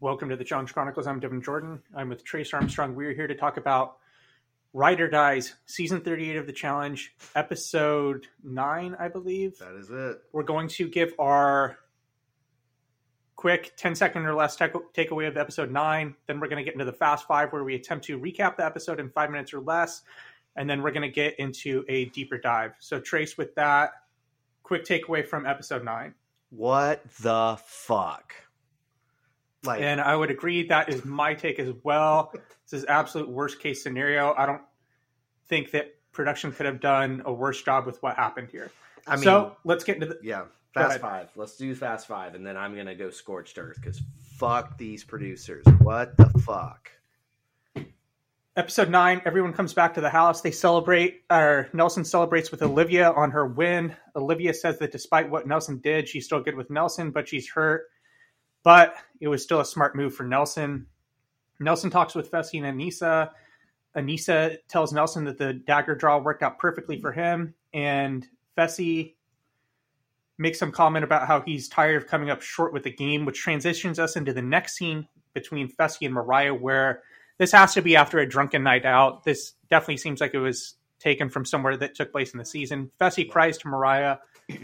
Welcome to The Challenge Chronicles. I'm Devin Jordan. I'm with Trace Armstrong. We are here to talk about Ride or Dies, Season 38 of The Challenge, Episode 9, I believe. That is it. We're going to give our quick 10-second or less takeaway of Episode 9. Then we're going to get into the Fast Five, where we attempt to recap the episode in 5 minutes or less. And then we're going to get into a deeper dive. So, Trace, with that, quick takeaway from Episode 9. What the fuck? Like, and I would agree that is my take as well. This is absolute worst case scenario. I don't think that production could have done a worse job with what happened here. I mean, so let's get into the Fast Five. Let's do Fast Five, and then I'm gonna go scorched earth because fuck these producers. What the fuck? Episode 9, everyone comes back to the house. They celebrate, or Nelson celebrates with Olivia on her win. Olivia says that despite what Nelson did, she's still good with Nelson, but she's hurt. But it was still a smart move for Nelson. Nelson talks with Fessi and Anissa. Anissa tells Nelson that the dagger draw worked out perfectly for him. And Fessi makes some comment about how he's tired of coming up short with the game, which transitions us into the next scene between Fessi and Mariah, where this has to be after a drunken night out. This definitely seems like it was taken from somewhere that took place in the season. Fessi cries to Mariah,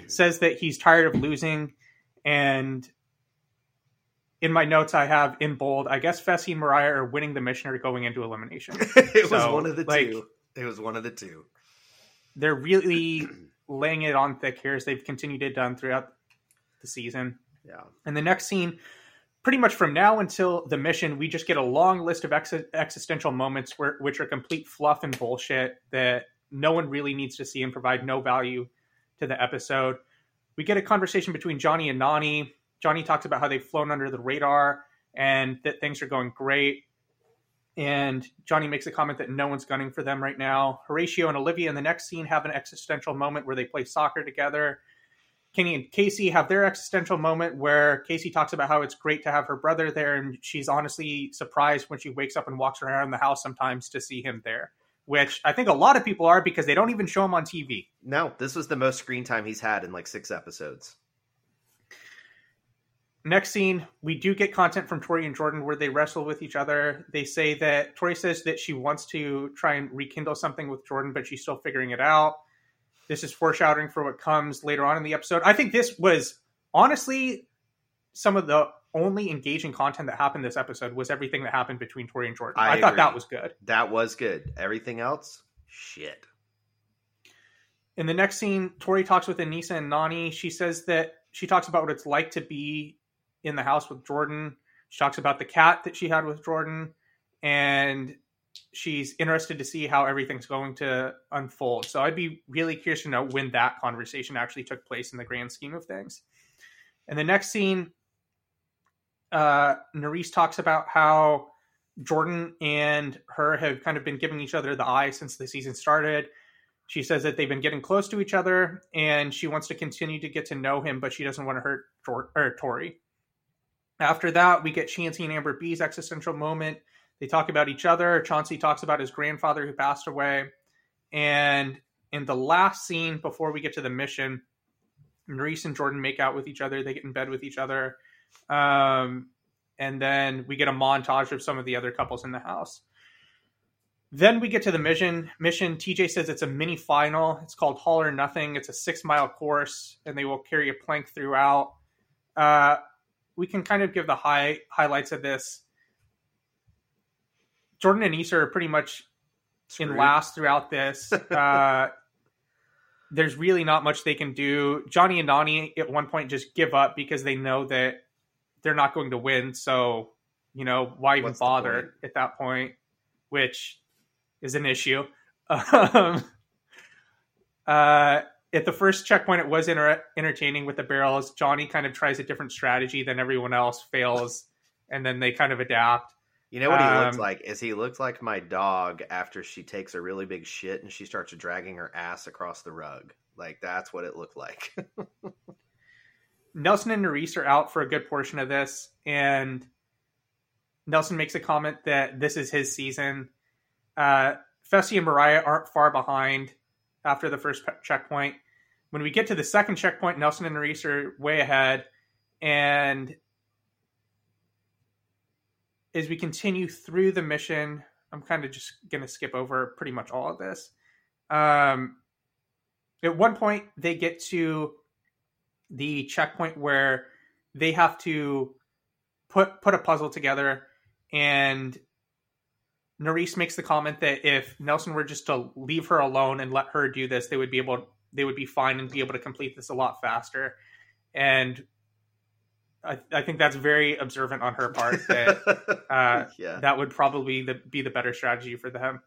says that he's tired of losing, and in my notes I have in bold, I guess Fessi and Mariah are winning the mission or going into elimination. It was one of the two. It was one of the two. They're really laying it on thick here as they've continued it done throughout the season. Yeah. And the next scene, pretty much from now until the mission, we just get a long list of existential moments which are complete fluff and bullshit that no one really needs to see and provide no value to the episode. We get a conversation between Johnny and Nani. Johnny talks about how they've flown under the radar and that things are going great. And Johnny makes a comment that no one's gunning for them right now. Horacio and Olivia in the next scene have an existential moment where they play soccer together. Kenny and Casey have their existential moment where Casey talks about how it's great to have her brother there, and she's honestly surprised when she wakes up and walks around the house sometimes to see him there, which I think a lot of people are because they don't even show him on TV. No, this was the most screen time he's had in like 6 episodes. Next scene, we do get content from Tori and Jordan where they wrestle with each other. They say that Tori says that she wants to try and rekindle something with Jordan, but she's still figuring it out. This is foreshadowing for what comes later on in the episode. I think this was honestly some of the only engaging content that happened this episode was everything that happened between Tori and Jordan. I thought that was good. That was good. Everything else, shit. In the next scene, Tori talks with Anissa and Nani. She says that she talks about what it's like to be in the house with Jordan. She talks about the cat that she had with Jordan, and she's interested to see how everything's going to unfold. So I'd be really curious to know when that conversation actually took place in the grand scheme of things. And the next scene, Nurys talks about how Jordan and her have kind of been giving each other the eye since the season started. She says that they've been getting close to each other and she wants to continue to get to know him, but she doesn't want to hurt Tori. After that, we get Chauncey and Amber B's existential moment. They talk about each other. Chauncey talks about his grandfather who passed away. And in the last scene, before we get to the mission, Nurys and Jordan make out with each other. They get in bed with each other. And then we get a montage of some of the other couples in the house. Then we get to the mission. TJ says it's a mini final. It's called All or Nothing. It's a 6-mile course, and they will carry a plank throughout. We can kind of give the highlights of this. Jordan and Issa are pretty much in last throughout this. There's really not much they can do. Johnny and Nani at one point just give up because they know that they're not going to win. So, you know, why even bother at that point? Which is an issue. At the first checkpoint, it was entertaining with the barrels. Johnny kind of tries a different strategy than everyone else, fails, and then they kind of adapt. You know what he looks like? Is he looks like my dog after she takes a really big shit and she starts dragging her ass across the rug. Like, that's what it looked like. Nelson and Nurys are out for a good portion of this, and Nelson makes a comment that this is his season. Fessi and Mariah aren't far behind after the first checkpoint. When we get to the second checkpoint, Nelson and Nurys are way ahead, and is we continue through the mission. I'm kind of just going to skip over pretty much all of this. At one point, they get to the checkpoint where they have to put a puzzle together, and Nurys makes the comment that if Nelson were just to leave her alone and let her do this, they would be fine and be able to complete this a lot faster. And I think that's very observant on her part that that would probably be the better strategy for them.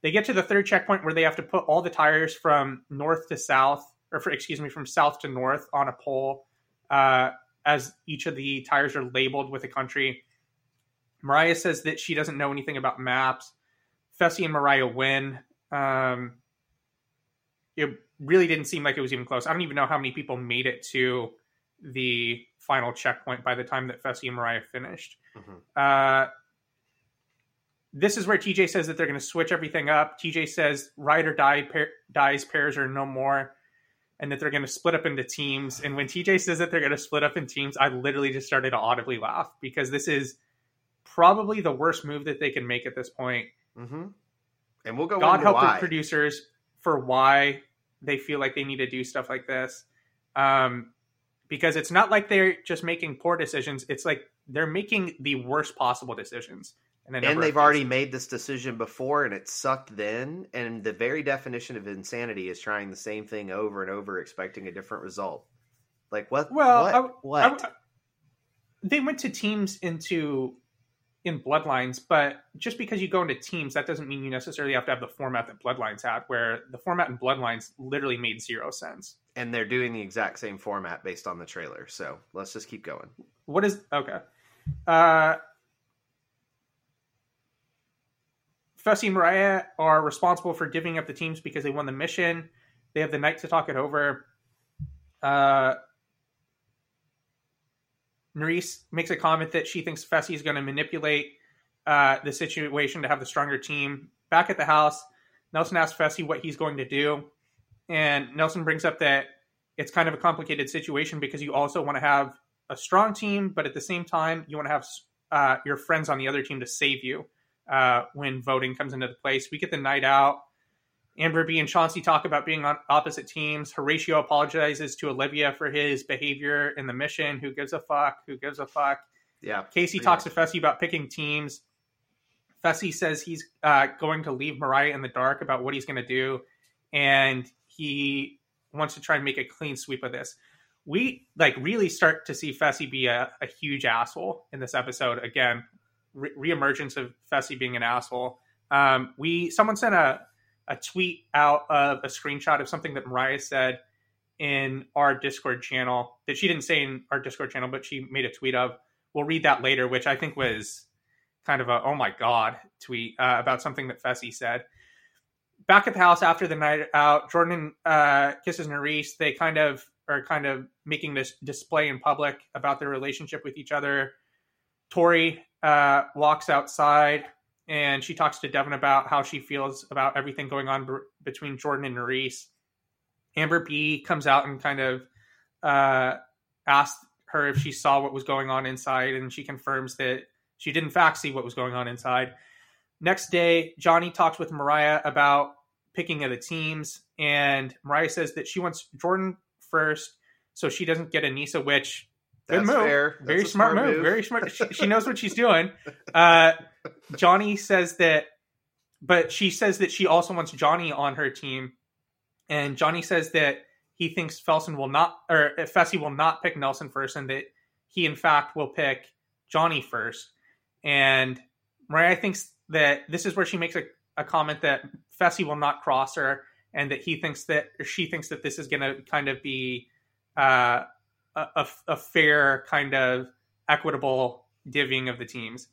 They get to the third checkpoint where they have to put all the tires from north to south, from south to north on a pole, as each of the tires are labeled with a country. Mariah says that she doesn't know anything about maps. Fessi and Mariah win. It really didn't seem like it was even close. I don't even know how many people made it to the final checkpoint by the time that Fessi and Mariah finished. Mm-hmm. This is where TJ says that they're going to switch everything up. TJ says ride or die dies pairs are no more, and that they're going to split up into teams. And when TJ says that they're going to split up in teams, I literally just started to audibly laugh, because this is probably the worst move that they can make at this point. Mm-hmm. And we'll go God help the producers for why they feel like they need to do stuff like this. Because it's not like they're just making poor decisions. It's like they're making the worst possible decisions. And they've already made this decision before, and it sucked then. And the very definition of insanity is trying the same thing over and over, expecting a different result. Like, what? Well, they went to teams in Bloodlines, but just because you go into teams, that doesn't mean you necessarily have to have the format that Bloodlines had, where the format in Bloodlines literally made zero sense. And they're doing the exact same format based on the trailer. So let's just keep going. What is... Okay. Fessi and Mariah are responsible for divvying up the teams because they won the mission. They have the night to talk it over. Nurys makes a comment that she thinks Fessi is going to manipulate the situation to have the stronger team. Back at the house, Nelson asks Fessi what he's going to do. And Nelson brings up that it's kind of a complicated situation because you also want to have a strong team, but at the same time, you want to have your friends on the other team to save you. When voting comes into the place, we get the night out. Amber B and Chauncey talk about being on opposite teams. Horacio apologizes to Olivia for his behavior in the mission. Who gives a fuck? Who gives a fuck? Yeah. Casey talks to Fessi about picking teams. Fessi says he's going to leave Mariah in the dark about what he's going to do, and he wants to try and make a clean sweep of this. We really start to see Fessi be a huge asshole in this episode again. Reemergence of Fessi being an asshole. Someone sent a tweet out of a screenshot of something that Mariah said in our Discord channel that she didn't say in our Discord channel, but she made a tweet of. We'll read that later, which I think was kind of a "oh my god" tweet about something that Fessi said. Back at the house after the night out, Jordan kisses Nurys. They are kind of making this display in public about their relationship with each other. Tori walks outside, and she talks to Devin about how she feels about everything going on between Jordan and Nurys. Amber B comes out and kind of asks her if she saw what was going on inside, and she confirms that she did in fact see what was going on inside. Next day, Johnny talks with Mariah about picking of the teams, and Mariah says that she wants Jordan first so she doesn't get Anissa, which... Good move. Fair. Very smart move. Very smart. She knows what she's doing. Johnny says that, but she says that she also wants Johnny on her team. And Johnny says that he thinks Fessi will not pick Nelson first, and that he in fact will pick Johnny first. And Mariah thinks that this is where she makes a comment that Fessi will not cross her, and that she thinks that this is going to kind of be, a fair kind of equitable divvying of the teams.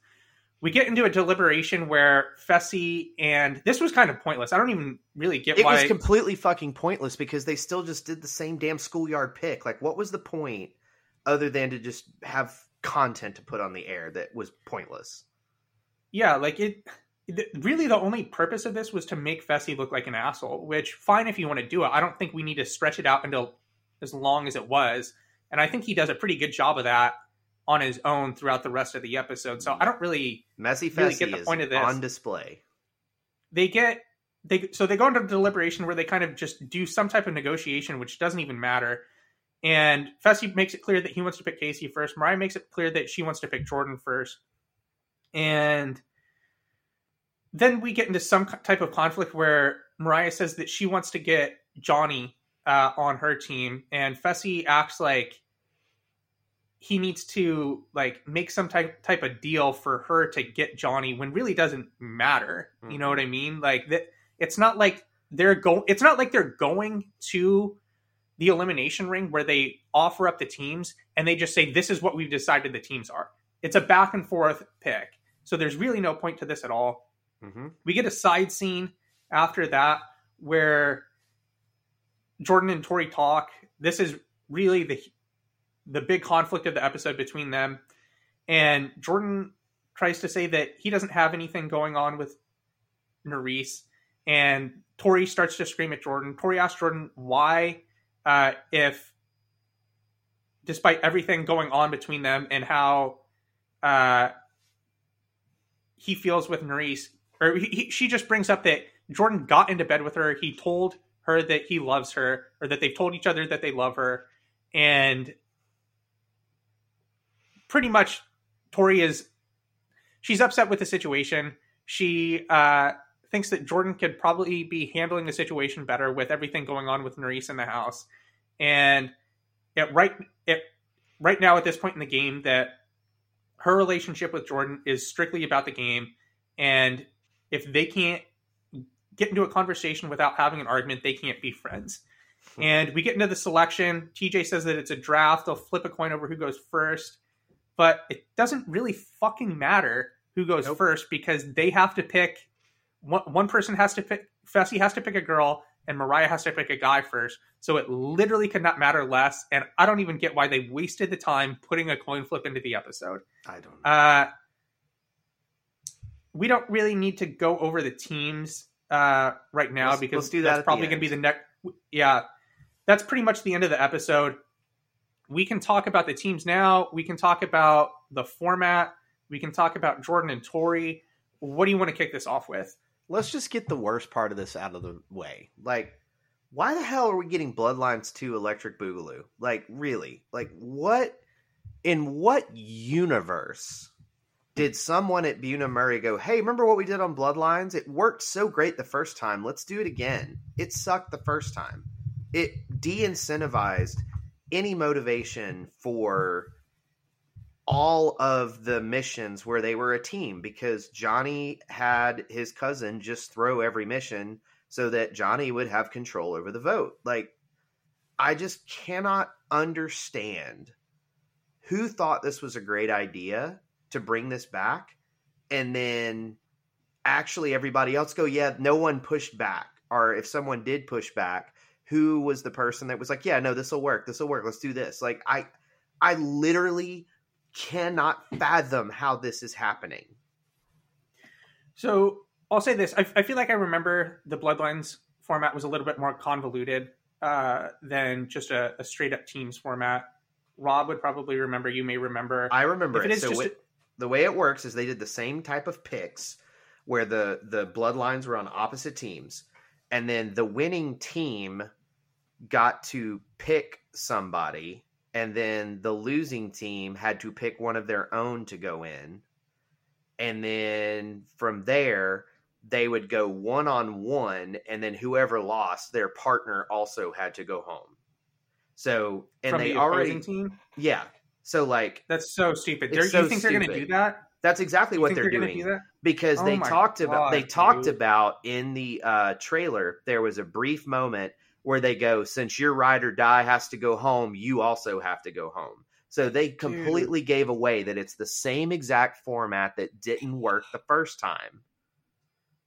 We get into a deliberation where Fessi and this was kind of pointless. I don't even really get why it was completely fucking pointless, because they still just did the same damn schoolyard pick. Like, what was the point other than to just have content to put on the air that was pointless? Yeah. Like really the only purpose of this was to make Fessi look like an asshole, which fine if you want to do it. I don't think we need to stretch it out until as long as it was. And I think he does a pretty good job of that on his own throughout the rest of the episode. So I don't really, really get the point of this. On display. They go into deliberation where they kind of just do some type of negotiation, which doesn't even matter. And Fessi makes it clear that he wants to pick Casey first. Mariah makes it clear that she wants to pick Jordan first. And then we get into some type of conflict where Mariah says that she wants to get Johnny on her team, and Fessi acts like he needs to like make some type of deal for her to get Johnny, when really doesn't matter. Mm-hmm. You know what I mean? Like that, it's not like it's not like they're going to the elimination ring where they offer up the teams and they just say, this is what we've decided the teams are. It's a back and forth pick. So there's really no point to this at all. Mm-hmm. We get a side scene after that where Jordan and Tori talk. This is really the big conflict of the episode between them. And Jordan tries to say that he doesn't have anything going on with Nurys. And Tori starts to scream at Jordan. Tori asks Jordan why, if despite everything going on between them and how he feels with Nurys, or she just brings up that Jordan got into bed with her. He told her that he loves her, or that they've told each other that they love her. And pretty much Tori she's upset with the situation. She thinks that Jordan could probably be handling the situation better with everything going on with Nurys in the house. And right now at this point in the game, that her relationship with Jordan is strictly about the game. And if they can't get into a conversation without having an argument, they can't be friends. And we get into the selection. TJ says that it's a draft. They'll flip a coin over who goes first. But it doesn't really fucking matter who goes first, because they have to pick. One person has to pick. Fessi has to pick a girl, and Mariah has to pick a guy first. So it literally could not matter less. And I don't even get why they wasted the time putting a coin flip into the episode. I don't know. We don't really need to go over the teams right now, because let's do that's probably going to be the next. Yeah, that's pretty much the end of the episode. We can talk about the teams now. We can talk about the format. We can talk about Jordan and Tori. What do you want to kick this off with? Let's just get the worst part of this out of the way. Like, why the hell are we getting Bloodlines 2 Electric Boogaloo? Like, really? Like, what? In what universe did someone at Buena Murray go, hey, remember what we did on Bloodlines? It worked so great the first time. Let's do it again. It sucked the first time. It de-incentivized any motivation for all of the missions where they were a team, because Johnny had his cousin just throw every mission so that Johnny would have control over the vote. Like, I just cannot understand who thought this was a great idea to bring this back, and then actually everybody else go, yeah, no one pushed back. Or if someone did push back, who was the person that was like, yeah, no, this will work. Let's do this. Like, I literally cannot fathom how this is happening. So I'll say this. I feel like I remember the Bloodlines format was a little bit more convoluted than just a straight up teams format. Rob would probably remember. You may remember. I remember it. The way it works is they did the same type of picks where the Bloodlines were on opposite teams. And then the winning team got to pick somebody, and then the losing team had to pick one of their own to go in. And then from there, they would go 1-on-1, and then whoever lost, their partner also had to go home. So, and from the opposing team? Yeah. So, like, that's so stupid. You think they're going to do that? That's exactly what they're doing, because they talked about in the trailer, there was a brief moment where they go, since your ride or die has to go home, you also have to go home. So they completely gave away that it's the same exact format that didn't work the first time.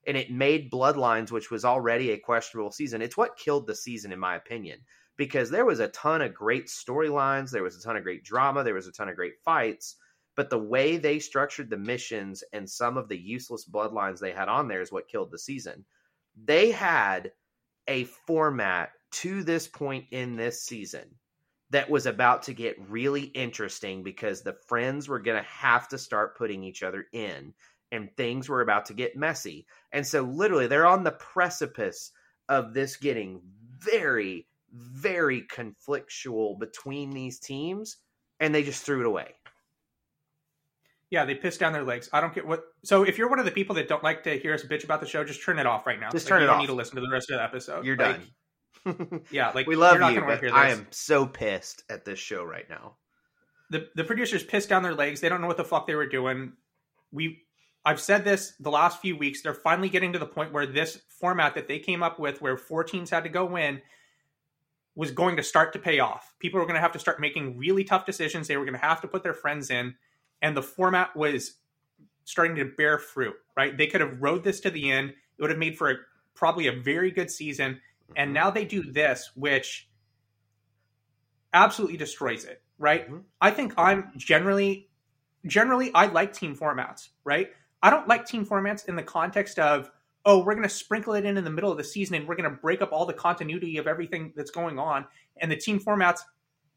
And it made Bloodlines, which was already a questionable season. It's what killed the season, in my opinion, because there was a ton of great storylines. There was a ton of great drama. There was a ton of great fights. But the way they structured the missions and some of the useless Bloodlines they had on there is what killed the season. They had a format to this point in this season that was about to get really interesting because the friends were going to have to start putting each other in and things were about to get messy. And so literally they're on the precipice of this getting very, very conflictual between these teams, and they just threw it away. Yeah, they pissed down their legs. I don't get what... So if you're one of the people that don't like to hear us bitch about the show, just turn it off right now. Just turn it off. You don't need to listen to the rest of the episode. You're done. Yeah, like... We love you, but I am so pissed at this show right now. The producers pissed down their legs. They don't know what the fuck they were doing. I've said this the last few weeks. They're finally getting to the point where this format that they came up with, where four teams had to go win, was going to start to pay off. People were going to have to start making really tough decisions. They were going to have to put their friends in. And the format was starting to bear fruit, right? They could have rode this to the end. It would have made for probably a very good season. And now they do this, which absolutely destroys it, right? Mm-hmm. I think I'm generally, I like team formats, right? I don't like team formats in the context of, oh, we're going to sprinkle it in the middle of the season and we're going to break up all the continuity of everything that's going on. And the team formats,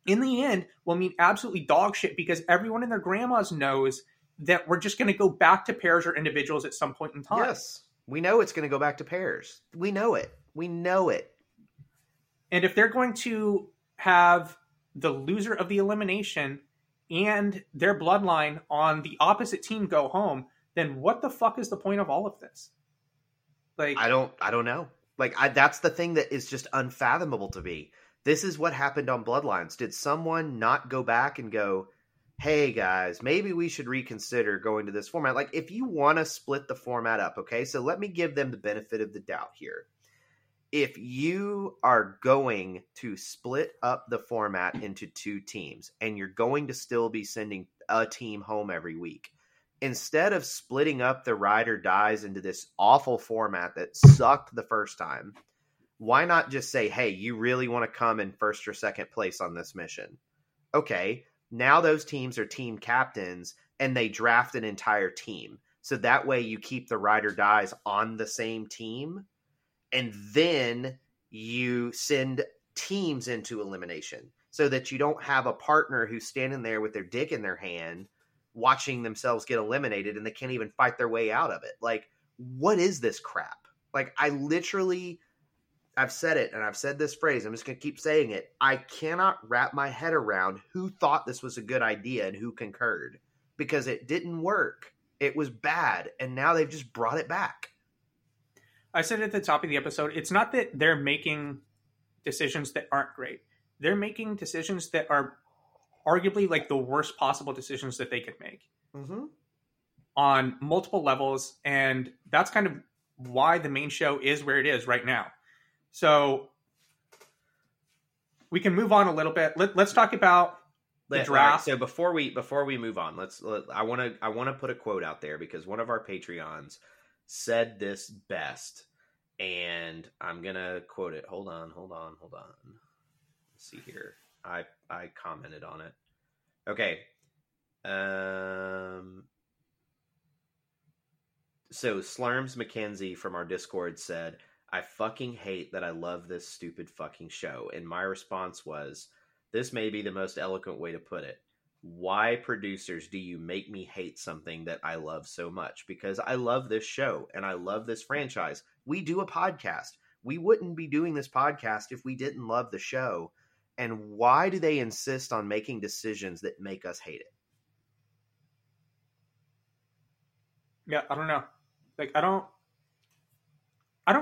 in the end, will mean absolutely dog shit because everyone and their grandmas knows that we're just going to go back to pairs or individuals at some point in time. Yes, we know it's going to go back to pairs. We know it. And if they're going to have the loser of the elimination and their bloodline on the opposite team go home, then what the fuck is the point of all of this? Like, I don't know. Like, that's the thing that is just unfathomable to me. This is what happened on Bloodlines. Did someone not go back and go, hey guys, maybe we should reconsider going to this format? Like, if you want to split the format up, okay, so let me give them the benefit of the doubt here. If you are going to split up the format into two teams and you're going to still be sending a team home every week, instead of splitting up the Ride or Dies into this awful format that sucked the first time, why not just say, hey, you really want to come in first or second place on this mission? Okay, now those teams are team captains, and they draft an entire team. So that way you keep the Ride or Dies on the same team, and then you send teams into elimination so that you don't have a partner who's standing there with their dick in their hand watching themselves get eliminated, and they can't even fight their way out of it. Like, what is this crap? Like, I've said it, and I've said this phrase. I'm just going to keep saying it. I cannot wrap my head around who thought this was a good idea and who concurred, because it didn't work. It was bad, and now they've just brought it back. I said at the top of the episode, it's not that they're making decisions that aren't great. They're making decisions that are arguably like the worst possible decisions that they could make on multiple levels, and that's kind of why the main show is where it is right now. So we can move on a little bit. Let's talk about the draft. Right, so before we move on, I want to put a quote out there because one of our Patreons said this best, and I'm gonna quote it. Hold on. Let's see here. I commented on it. Okay. So Slurms McKenzie from our Discord said, I fucking hate that I love this stupid fucking show. And my response was, this may be the most eloquent way to put it. Why, producers, do you make me hate something that I love so much? Because I love this show and I love this franchise. We do a podcast. We wouldn't be doing this podcast if we didn't love the show. And why do they insist on making decisions that make us hate it? Yeah, I don't know. Like, I don't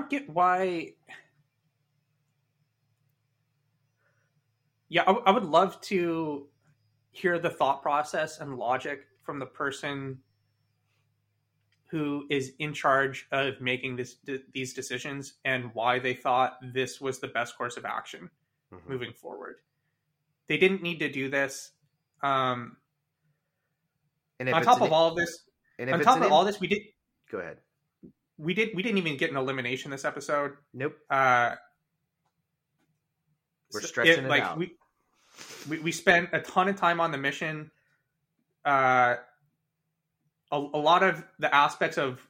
get why. Yeah, I would love to hear the thought process and logic from the person who is in charge of making these decisions and why they thought this was the best course of action moving forward. They didn't need to do this. And on top of all of this, we did. Go ahead. We didn't even get an elimination this episode. Nope. We're stretching it out. We spent a ton of time on the mission. A lot of the aspects of,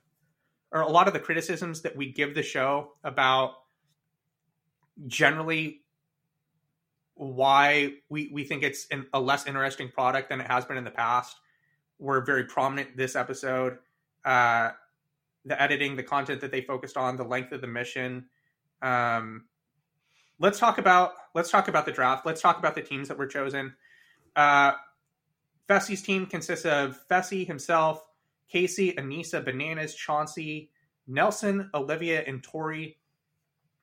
or a lot of the criticisms that we give the show about generally why we think it's a less interesting product than it has been in the past. Were very prominent this episode. The editing, the content that they focused on, the length of the mission. Let's talk about the draft. Let's talk about the teams that were chosen. Fessi's team consists of Fessi himself, Casey, Anissa, Bananas, Chauncey, Nelson, Olivia, and Tori.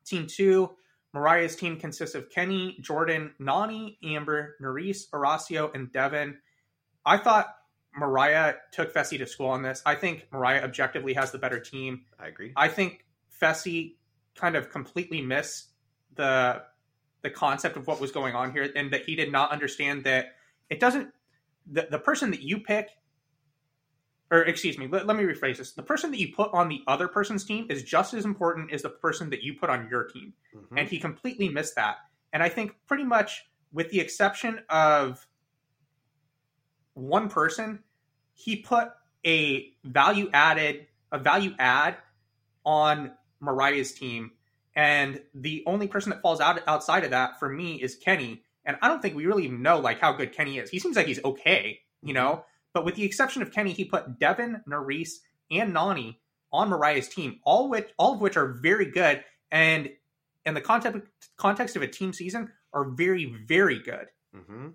Team 2, Mariah's team consists of Kenny, Jordan, Nani, Amber, Nurys, Horacio, and Devin. I thought Mariah took Fessi to school on this. I think Mariah objectively has the better team. I agree. I think Fessi kind of completely missed the concept of what was going on here, and that he did not understand that it doesn't... The person that you pick... Or excuse me, let me rephrase this. The person that you put on the other person's team is just as important as the person that you put on your team. Mm-hmm. And he completely missed that. And I think pretty much with the exception of one person, he put a value add on Mariah's team. And the only person that falls out outside of that for me is Kenny. And I don't think we really even know like how good Kenny is. He seems like he's okay, you know? But with the exception of Kenny, he put Devin, Nurys, and Nani on Mariah's team, all of which are very good, and in the context of a team season, are very, very good. Mm-hmm.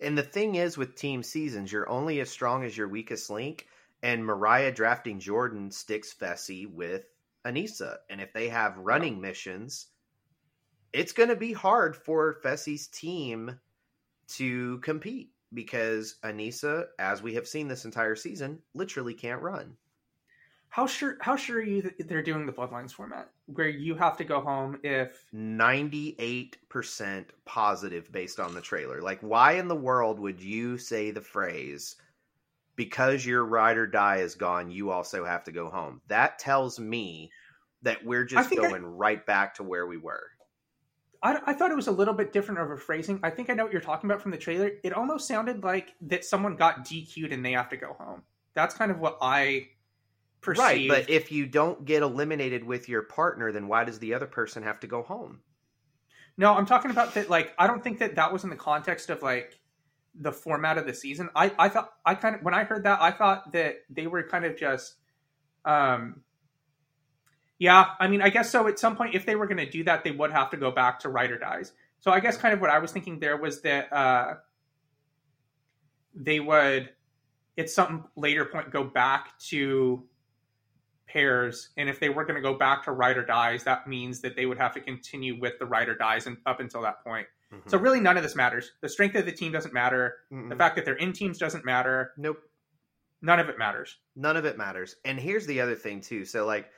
And the thing is, with team seasons, you're only as strong as your weakest link, and Mariah drafting Jordan sticks Fessi with Anissa. And if they have running missions, it's going to be hard for Fessi's team to compete. Because Anissa, as we have seen this entire season, literally can't run. How sure are you that they're doing the Bloodlines format, where you have to go home if... 98% positive based on the trailer. Like, why in the world would you say the phrase, because your ride or die is gone, you also have to go home? That tells me that we're just going right back to where we were. I thought it was a little bit different of a phrasing. I think I know what you're talking about from the trailer. It almost sounded like that someone got DQ'd and they have to go home. That's kind of what I perceived. Right, but if you don't get eliminated with your partner, then why does the other person have to go home? No, I'm talking about that. Like, I don't think that was in the context of like the format of the season. I thought when I heard that, I thought that they were kind of just, yeah, I mean, I guess so. At some point, if they were going to do that, they would have to go back to ride or dies. So I guess kind of what I was thinking there was that they would, at some later point, go back to pairs. And if they were going to go back to ride or dies, that means that they would have to continue with the ride or dies and up until that point. Mm-hmm. So really none of this matters. The strength of the team doesn't matter. Mm-mm. The fact that they're in teams doesn't matter. Nope. None of it matters. And here's the other thing, too. So, like,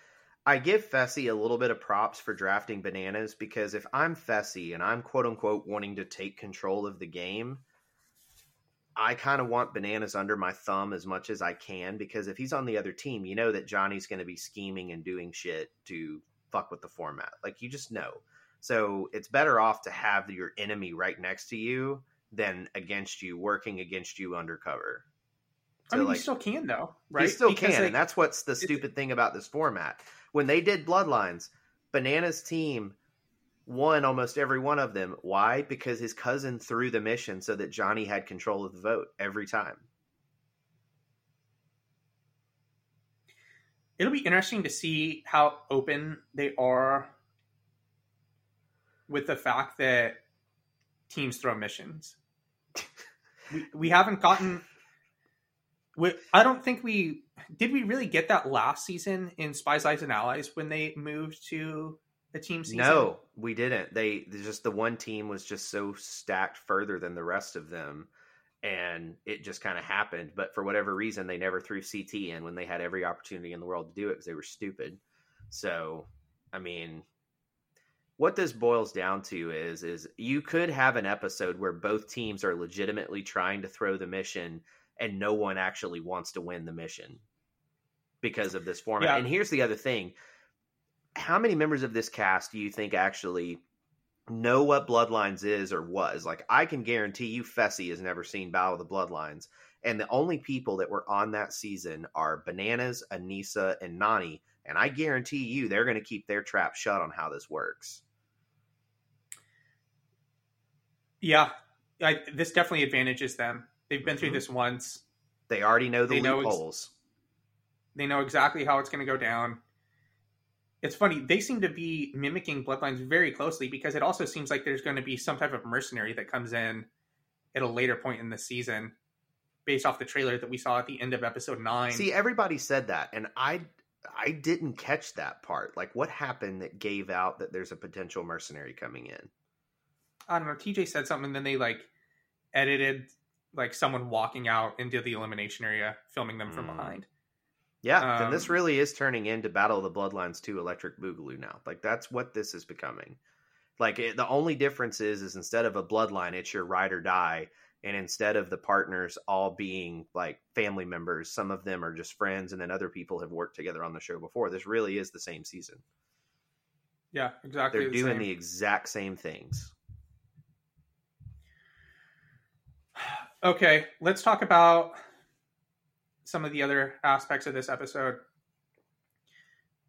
I give Fessi a little bit of props for drafting Bananas, because if I'm Fessi and I'm quote-unquote wanting to take control of the game, I kind of want Bananas under my thumb as much as I can, because if he's on the other team, you know that Johnny's going to be scheming and doing shit to fuck with the format. Like, you just know. So it's better off to have your enemy right next to you than against you, working against you undercover. So, I mean, like, you still can, though, right? You still can, and that's what's the stupid thing about this format. When they did Bloodlines, Banana's team won almost every one of them. Why? Because his cousin threw the mission so that Johnny had control of the vote every time. It'll be interesting to see how open they are with the fact that teams throw missions. We haven't gotten... I don't think we really get that last season in Spies, Lies, and Allies when they moved to the team season? No, we didn't. They just, the one team was just so stacked further than the rest of them, and it just kind of happened. But for whatever reason, they never threw CT in when they had every opportunity in the world to do it, because they were stupid. So, I mean, what this boils down to is you could have an episode where both teams are legitimately trying to throw the mission, and no one actually wants to win the mission because of this format. Yeah. And here's the other thing. How many members of this cast do you think actually know what Bloodlines is or was? Like, I can guarantee you Fessi has never seen Battle of the Bloodlines. And the only people that were on that season are Bananas, Anissa, and Nani. And I guarantee you they're going to keep their trap shut on how this works. Yeah, this definitely advantages them. They've been through this once. They already know the loopholes. They know exactly how it's going to go down. It's funny. They seem to be mimicking Bloodlines very closely, because it also seems like there's going to be some type of mercenary that comes in at a later point in the season based off the trailer that we saw at the end of episode 9. See, everybody said that, and I didn't catch that part. Like, what happened that gave out that there's a potential mercenary coming in? I don't know. TJ said something, and then they, like, edited, like, someone walking out into the elimination area, filming them from behind. Yeah, then this really is turning into Battle of the Bloodlines 2 Electric Boogaloo now. Like, that's what this is becoming. Like, the only difference is instead of a bloodline, it's your ride or die. And instead of the partners all being, like, family members, some of them are just friends, and then other people have worked together on the show before. This really is the same season. Yeah, exactly. They're doing the exact same things. Okay, let's talk about some of the other aspects of this episode.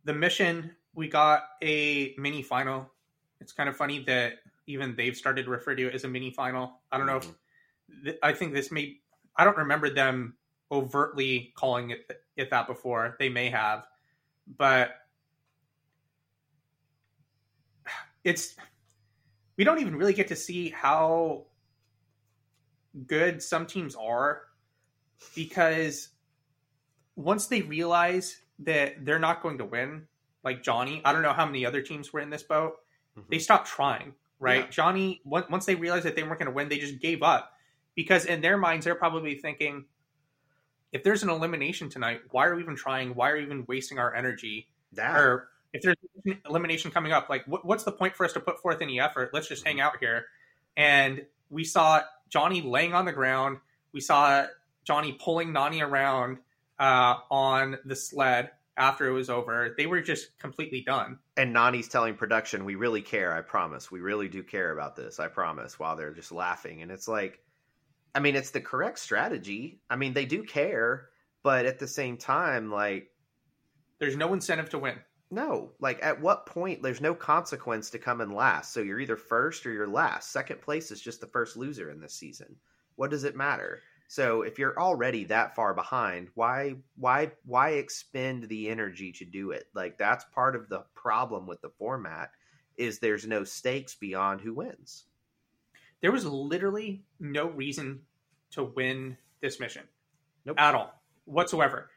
The mission, we got a mini final. It's kind of funny that even they've started to refer to it as a mini final. I don't know if I think this may, I don't remember them overtly calling it that before. They may have, but we don't even really get to see how good some teams are, because once they realize that they're not going to win, like Johnny, I don't know how many other teams were in this boat. They stopped trying, right? Yeah. Johnny, once they realized that they weren't going to win, they just gave up, because in their minds, they're probably thinking, if there's an elimination tonight, why are we even trying? Why are we even wasting our energy? Or if there's an elimination coming up, like what's the point for us to put forth any effort? Let's just hang out here. And we saw Johnny laying on the ground. We saw Johnny pulling Nani around on the sled after it was over. They were just completely done. And Nani's telling production, we really care, I promise. We really do care about this, I promise, while they're just laughing. And it's like, I mean, it's the correct strategy. I mean, they do care, but at the same time, like, there's no incentive to win. No. Like, at what point, there's no consequence to come in last. So you're either first or you're last. Second place is just the first loser in this season. What does it matter? So if you're already that far behind, why expend the energy to do it? Like, that's part of the problem with the format, is there's no stakes beyond who wins. There was literally no reason to win this mission. Nope. At all. Whatsoever.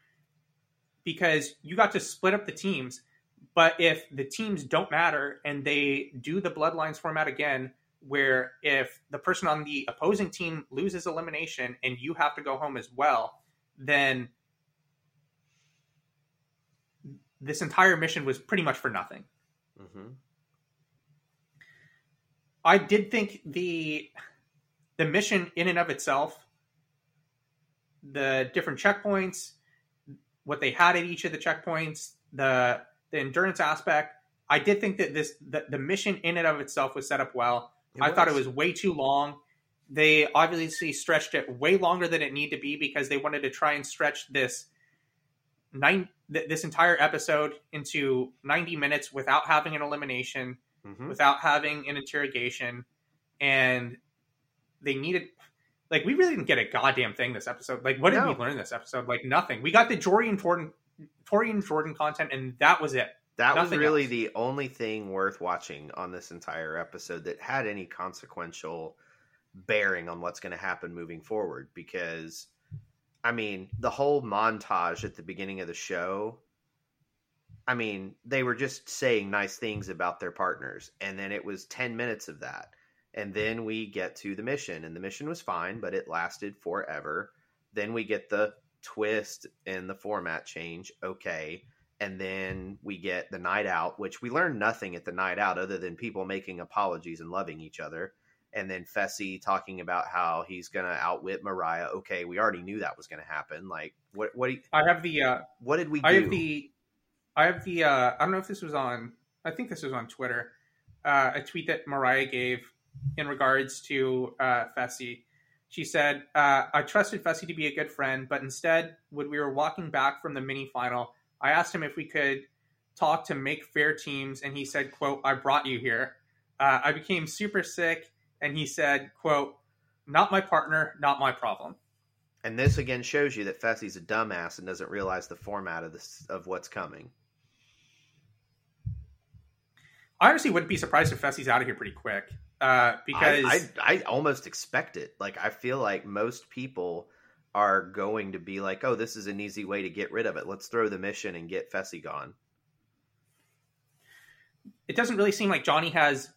Because you got to split up the teams, but if the teams don't matter and they do the Bloodlines format again, where if the person on the opposing team loses elimination and you have to go home as well, then this entire mission was pretty much for nothing. I did think the mission in and of itself, the different checkpoints, what they had at each of the checkpoints, the endurance aspect, I did think that the mission in and of itself was set up well. I thought it was way too long. They obviously stretched it way longer than it needed to be, because they wanted to try and stretch this entire episode into 90 minutes without having an elimination, without having an interrogation. And they needed, like, we really didn't get a goddamn thing this episode. Like, what did we learn this episode? Like, nothing. We got the Tori and Jordan content, and that was it. That was really the only thing worth watching on this entire episode that had any consequential bearing on what's going to happen moving forward. Because, I mean, the whole montage at the beginning of the show, I mean, they were just saying nice things about their partners. And then it was 10 minutes of that. And then we get to the mission. And the mission was fine, but it lasted forever. Then we get the twist and the format change. Okay. And then we get the night out, which we learned nothing at the night out other than people making apologies and loving each other. And then Fessi talking about how he's going to outwit Mariah. Okay, we already knew that was going to happen. Like, what? I have the. What did we do? I have the. I don't know if this was on. I think this was on Twitter. A tweet that Mariah gave in regards to Fessi. She said, "I trusted Fessi to be a good friend, but instead, when we were walking back from the mini final, I asked him if we could talk to make fair teams, and he said, quote, I brought you here. I became super sick and he said, quote, "Not my partner, not my problem." And this again shows you that Fessy's a dumbass and doesn't realize the format of this, of what's coming. I honestly wouldn't be surprised if Fessy's out of here pretty quick. Because I almost expect it. Like, I feel like most people are going to be like, oh, this is an easy way to get rid of it. Let's throw the mission and get Fessi gone. It doesn't really seem like Johnny has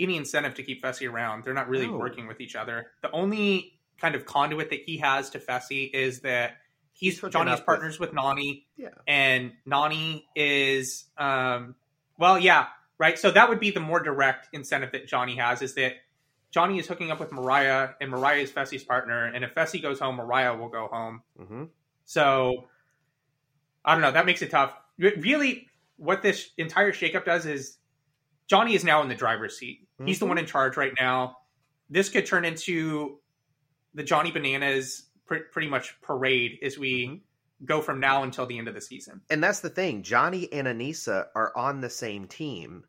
any incentive to keep Fessi around. They're not really working with each other. The only kind of conduit that he has to Fessi is that he's Johnny's partners with Nani. Yeah. And Nani is, right. So that would be the more direct incentive that Johnny has, is that Johnny is hooking up with Mariah, and Mariah is Fessy's partner. And if Fessi goes home, Mariah will go home. Mm-hmm. So I don't know. That makes it tough. Really, what this entire shakeup does is Johnny is now in the driver's seat. Mm-hmm. He's the one in charge right now. This could turn into the Johnny Bananas pretty much parade as we go from now until the end of the season. And that's the thing. Johnny and Anissa are on the same team.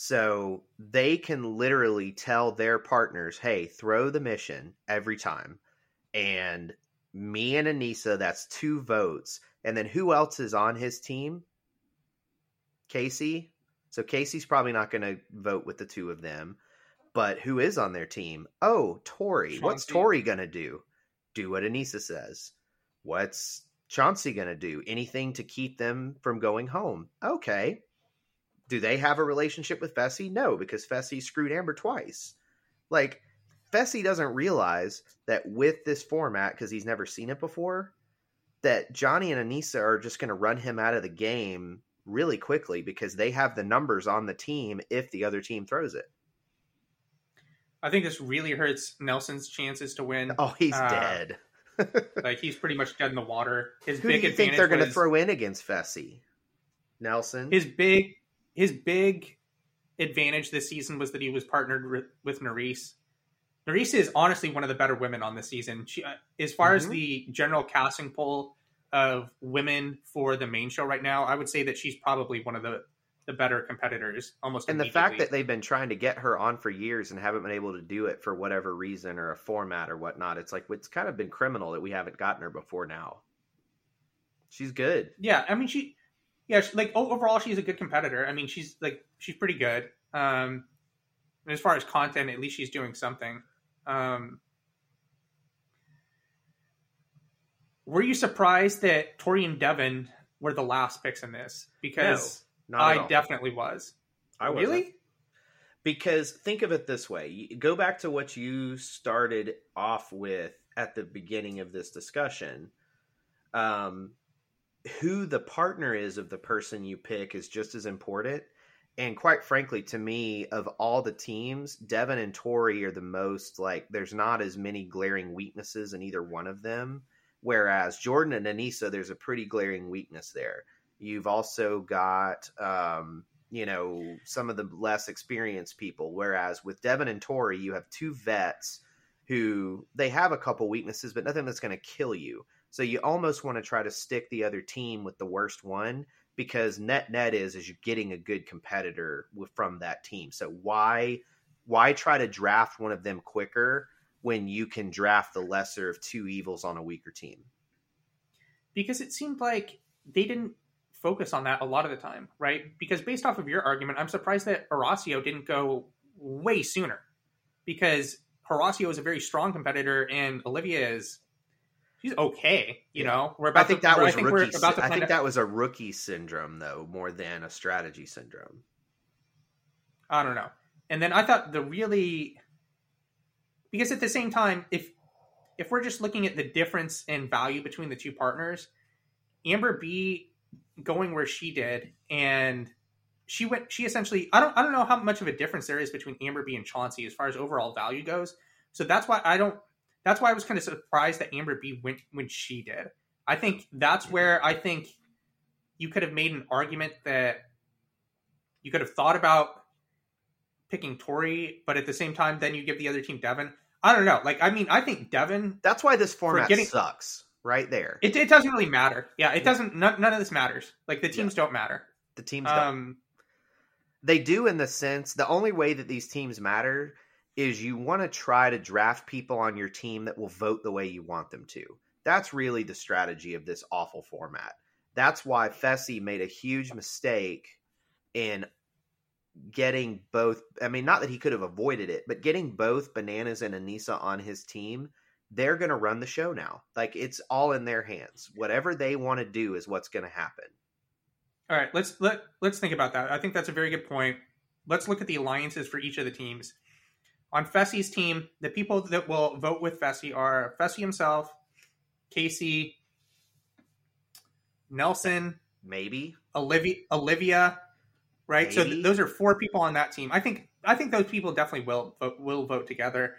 So they can literally tell their partners, hey, throw the mission every time. And me and Anissa, that's 2 votes. And then who else is on his team? Casey. So Casey's probably not going to vote with the 2 of them. But who is on their team? Oh, Tori. Chauncey. What's Tori going to do? Do what Anissa says. What's Chauncey gonna do? Anything to keep them from going home. Okay. Do they have a relationship with Fessi? No, because Fessi screwed Amber twice. Like, Fessi doesn't realize that with this format, because he's never seen it before, that Johnny and Anissa are just going to run him out of the game really quickly because they have the numbers on the team if the other team throws it. I think this really hurts Nelson's chances to win. Oh, he's dead. Like, he's pretty much dead in the water. Who do you think they're going to throw in against Fessi? Nelson? His big advantage this season was that he was partnered with Nurys. Nurys is honestly one of the better women on this season. She, as far as the general casting poll of women for the main show right now, I would say that she's probably one of the better competitors almost immediately. And the fact that they've been trying to get her on for years and haven't been able to do it for whatever reason or a format or whatnot, it's like, it's kind of been criminal that we haven't gotten her before now. She's good. Yeah. I mean, overall, she's a good competitor. I mean, she's pretty good. And as far as content, at least she's doing something. Were you surprised that Tori and Devin were the last picks in this? Because... No. I definitely was. I wasn't. Really? Because think of it this way. You go back to what you started off with at the beginning of this discussion. Who the partner is of the person you pick is just as important. And quite frankly, to me, of all the teams, Devin and Tori are the most, like, there's not as many glaring weaknesses in either one of them. Whereas Jordan and Anissa, there's a pretty glaring weakness there. You've also got, some of the less experienced people. Whereas with Devin and Tori, you have 2 vets who they have a couple weaknesses, but nothing that's going to kill you. So you almost want to try to stick the other team with the worst one because net is you're getting a good competitor from that team. So why try to draft one of them quicker when you can draft the lesser of 2 evils on a weaker team? Because it seemed like they didn't focus on that a lot of the time, right? Because based off of your argument, I'm surprised that Horacio didn't go way sooner, because Horacio is a very strong competitor and Olivia is, she's okay, you know. I think that was a rookie syndrome though, more than a strategy syndrome. I don't know. And then I thought because at the same time, if we're just looking at the difference in value between the 2 partners, Amber B going where she did, and she essentially I don't know how much of a difference there is between Amber B and Chauncey as far as overall value goes. So that's why I was kind of surprised that Amber B went when she did. I think that's where I think you could have made an argument that you could have thought about picking Tori, but at the same time then you give the other team Devin. I don't know. Like, I mean, I think Devin, that's why this format sucks. Right there. It doesn't really matter. Yeah, it doesn't. None of this matters. Like, the teams don't matter. The teams don't. They do in the sense, the only way that these teams matter is you want to try to draft people on your team that will vote the way you want them to. That's really the strategy of this awful format. That's why Fessi made a huge mistake in getting both. I mean, not that he could have avoided it, but getting both Bananas and Anissa on his team. They're going to run the show now. Like, it's all in their hands. Whatever they want to do is what's going to happen. All right, let's think about that. I think that's a very good point. Let's look at the alliances for each of the teams. On Fessi's team, the people that will vote with Fessi are Fessi himself, Casey, Nelson, maybe Olivia, right? Maybe. So those are four people on that team. I think those people definitely will vote together.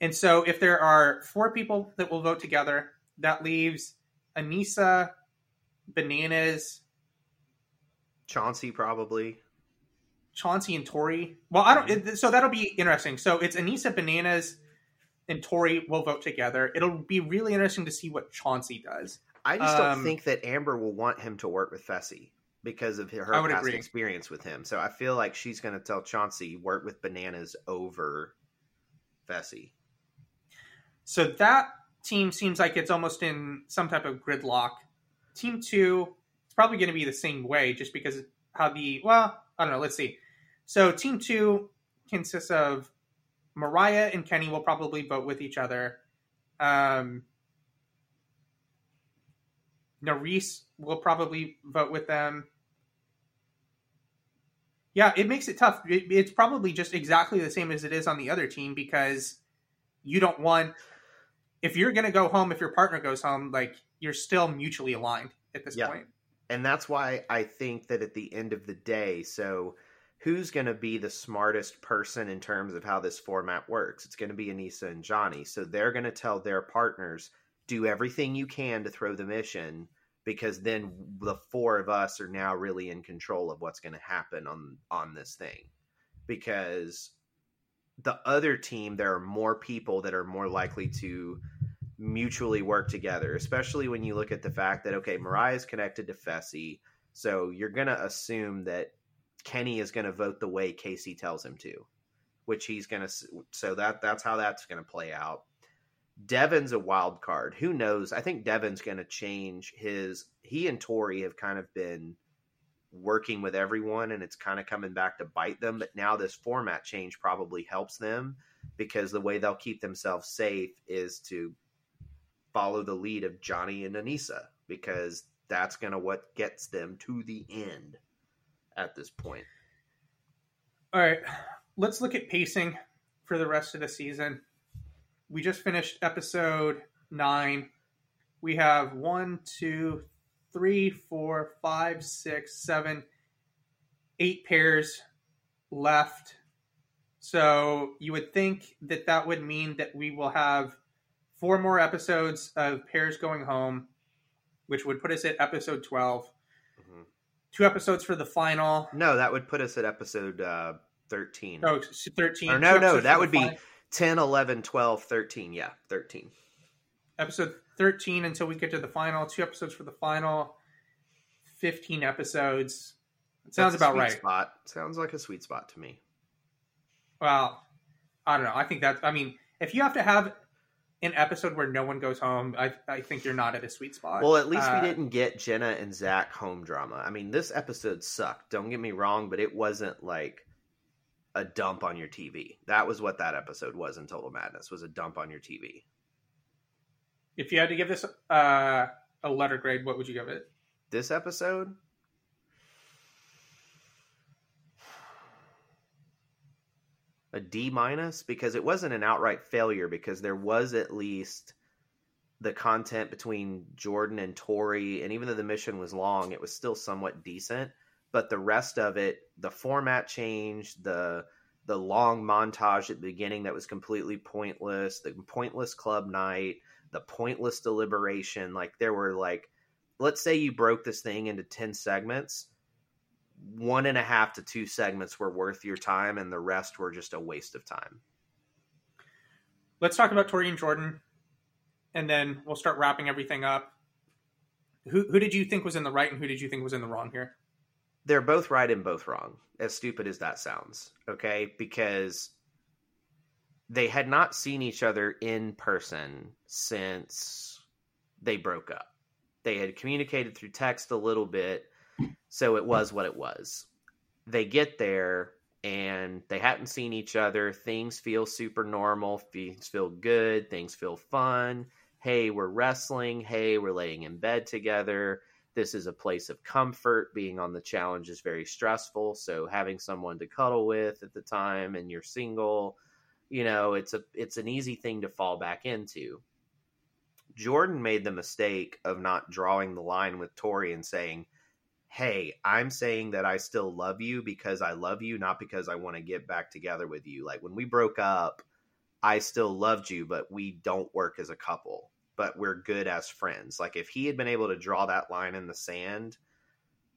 And so if there are four people that will vote together, that leaves Anissa, Bananas, Chauncey probably. Chauncey and Tori. Well, so that'll be interesting. So it's Anissa, Bananas, and Tori will vote together. It'll be really interesting to see what Chauncey does. I just don't think that Amber will want him to work with Fessi because of her past experience with him. So I feel like she's going to tell Chauncey, work with Bananas over Fessi. So that team seems like it's almost in some type of gridlock. Team 2, it's probably going to be the same way just because of how I don't know. Let's see. So team 2 consists of Mariah and Kenny will probably vote with each other. Nurys will probably vote with them. Yeah, it makes it tough. It's probably just exactly the same as it is on the other team because you don't want... If you're going to go home, if your partner goes home, like you're still mutually aligned at this point. And that's why I think that at the end of the day, so who's going to be the smartest person in terms of how this format works? It's going to be Anissa and Johnny. So they're going to tell their partners, do everything you can to throw the mission, because then the four of us are now really in control of what's going to happen on this thing. Because the other team, there are more people that are more likely to mutually work together, especially when you look at the fact that, okay, Mariah's connected to Fessi, so you're going to assume that Kenny is going to vote the way Casey tells him to, which he's going to, so that's how that's going to play out. Devin's a wild card. Who knows? I think Devin's going to change he and Tori have kind of been working with everyone and it's kind of coming back to bite them. But now this format change probably helps them because the way they'll keep themselves safe is to follow the lead of Johnny and Anissa, because that's going to what gets them to the end at this point. All right, let's look at pacing for the rest of the season. We just finished episode 9. We have 8 pairs left. So you would think that that would mean that we will have 4 more episodes of pairs going home, which would put us at episode 12. Mm-hmm. 2 episodes for the final. No, that would put us at episode 13. Oh, 13. Or no, that would be 10, 11, 12, 13. Yeah, 13. Episode 13 until we get to the final. 2 episodes for the final. 15 episodes. It sounds about right. Spot. Sounds like a sweet spot to me. Well, I don't know. I think that's... I mean, if you have to have an episode where no one goes home, I think you're not at a sweet spot. Well, at least we didn't get Jenna and Zach home drama. I mean, this episode sucked. Don't get me wrong, but it wasn't like a dump on your TV. That was what that episode was in Total Madness, was a dump on your TV. If you had to give this a letter grade, what would you give it? This episode? A D-, because it wasn't an outright failure, because there was at least the content between Jordan and Tori, and even though the mission was long, it was still somewhat decent. But the rest of it, the format changed, the long montage at the beginning that was completely pointless, the pointless club night, the pointless deliberation. Like, there were, like, let's say you broke this thing into 10 segments. 1.5 to 2 segments were worth your time, and the rest were just a waste of time. Let's talk about Tori and Jordan, and then we'll start wrapping everything up. Who did you think was in the right, and who did you think was in the wrong here? They're both right and both wrong, as stupid as that sounds, okay? Because they had not seen each other in person since they broke up. They had communicated through text a little bit, so it was what it was. They get there, and they hadn't seen each other. Things feel super normal. Things feel good. Things feel fun. Hey, we're wrestling. Hey, we're laying in bed together. This is a place of comfort. Being on the challenge is very stressful, so having someone to cuddle with at the time and you're single, you know, it's an easy thing to fall back into. Jordan made the mistake of not drawing the line with Tori and saying, hey, I'm saying that I still love you because I love you, not because I want to get back together with you. Like, when we broke up, I still loved you, but we don't work as a couple, but we're good as friends. Like, if he had been able to draw that line in the sand,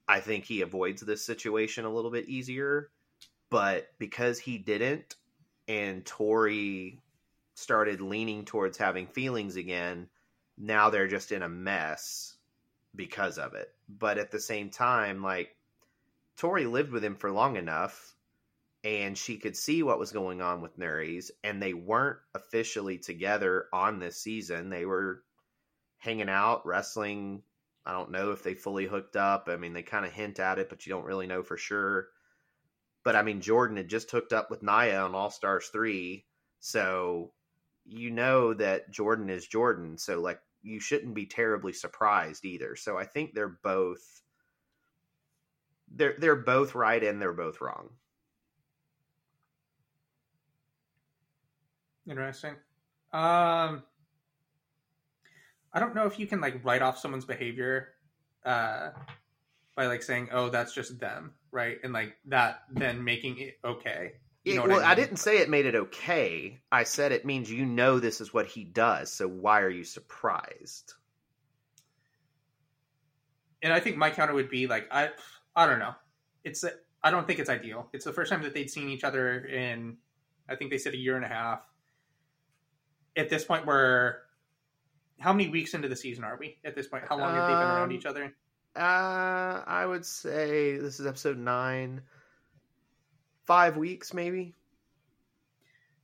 I think he avoids this situation a little bit easier. But because he didn't, and Tori started leaning towards having feelings again, now they're just in a mess because of it. But at the same time, like, Tori lived with him for long enough, and she could see what was going on with Nurys, and they weren't officially together on this season. They were hanging out, wrestling. I don't know if they fully hooked up. I mean, they kind of hint at it, but you don't really know for sure. But, I mean, Jordan had just hooked up with Naya on All Stars 3, so you know that Jordan is Jordan. So, like, you shouldn't be terribly surprised either. So I think they're both right and they're both wrong. Interesting. I don't know if you can, like, write off someone's behavior by, like, saying, oh, that's just them, right? And, like, that then making it okay. You know what I mean? I didn't say it made it okay. I said it means, you know, this is what he does, so why are you surprised? And I think my counter would be, like, I don't know. I don't think it's ideal. It's the first time that they'd seen each other in, I think they said, a year and a half. At this point, how many weeks into the season are we at this point? How long have they been around each other? I would say this is episode 9. 5 weeks, maybe.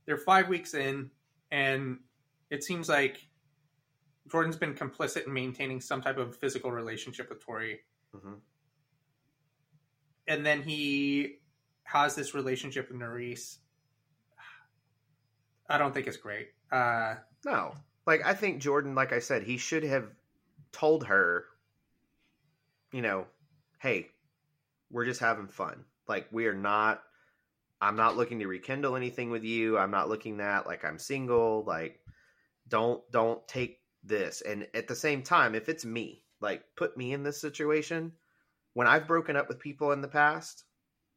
They're 5 weeks in, and it seems like Jordan's been complicit in maintaining some type of physical relationship with Tori. Mm-hmm. And then he has this relationship with Nurys. I don't think it's great. No. Like, I think Jordan, like I said, he should have told her, you know, hey, we're just having fun. Like, I'm not looking to rekindle anything with you. I'm not looking that. Like, I'm single. Like, don't take this. And at the same time, if it's me, like, put me in this situation. When I've broken up with people in the past,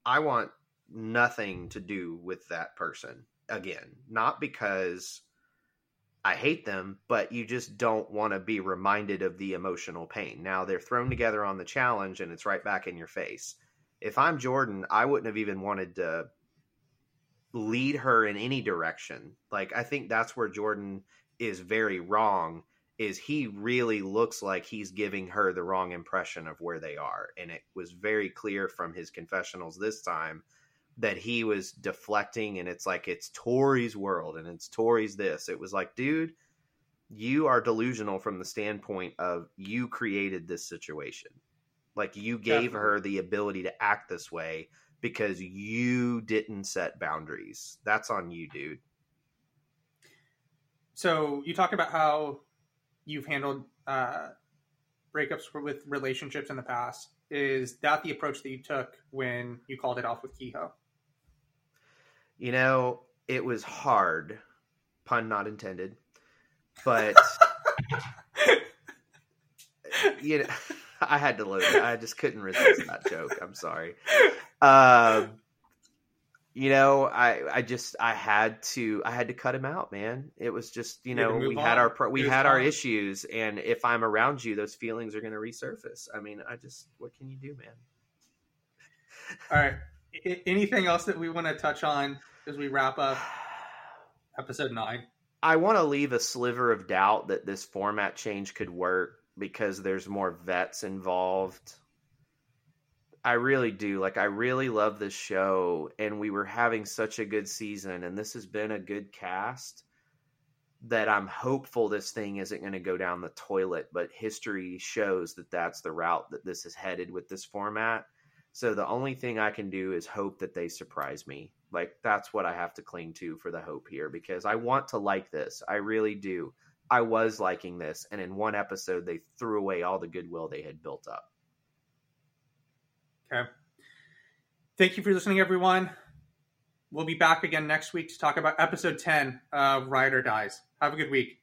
I want nothing to do with that person again. Not because I hate them, but you just don't want to be reminded of the emotional pain. Now, they're thrown together on the challenge, and it's right back in your face. If I'm Jordan, I wouldn't have even wanted to lead her in any direction. Like, I think that's where Jordan is very wrong, is he really looks like he's giving her the wrong impression of where they are. And it was very clear from his confessionals this time that he was deflecting, and it's like, it's Tori's world and it's Tori's this. It was like, dude, you are delusional from the standpoint of you created this situation. Like, you gave her the ability to act this way because you didn't set boundaries. That's on you, dude. So you talk about how you've handled breakups with relationships in the past. Is that the approach that you took when you called it off with Kehoe? You know, it was hard. Pun not intended. But, you know, I had to load it. I just couldn't resist that joke. I'm sorry. You know, I had to cut him out, man. It was just, you know, we had our issues, and if I'm around you, those feelings are going to resurface. I mean, what can you do, man? All right. Anything else that we want to touch on as we wrap up episode 9? I want to leave a sliver of doubt that this format change could work, because there's more vets involved. I really do. Like, I really love this show, and we were having such a good season, and this has been a good cast that I'm hopeful this thing isn't going to go down the toilet, but history shows that that's the route that this is headed with this format. So the only thing I can do is hope that they surprise me. Like, that's what I have to cling to for the hope here, because I want to like this. I really do. I was liking this, and in one episode, they threw away all the goodwill they had built up. Okay. Thank you for listening, everyone. We'll be back again next week to talk about episode 10 of Ride or Dies. Have a good week.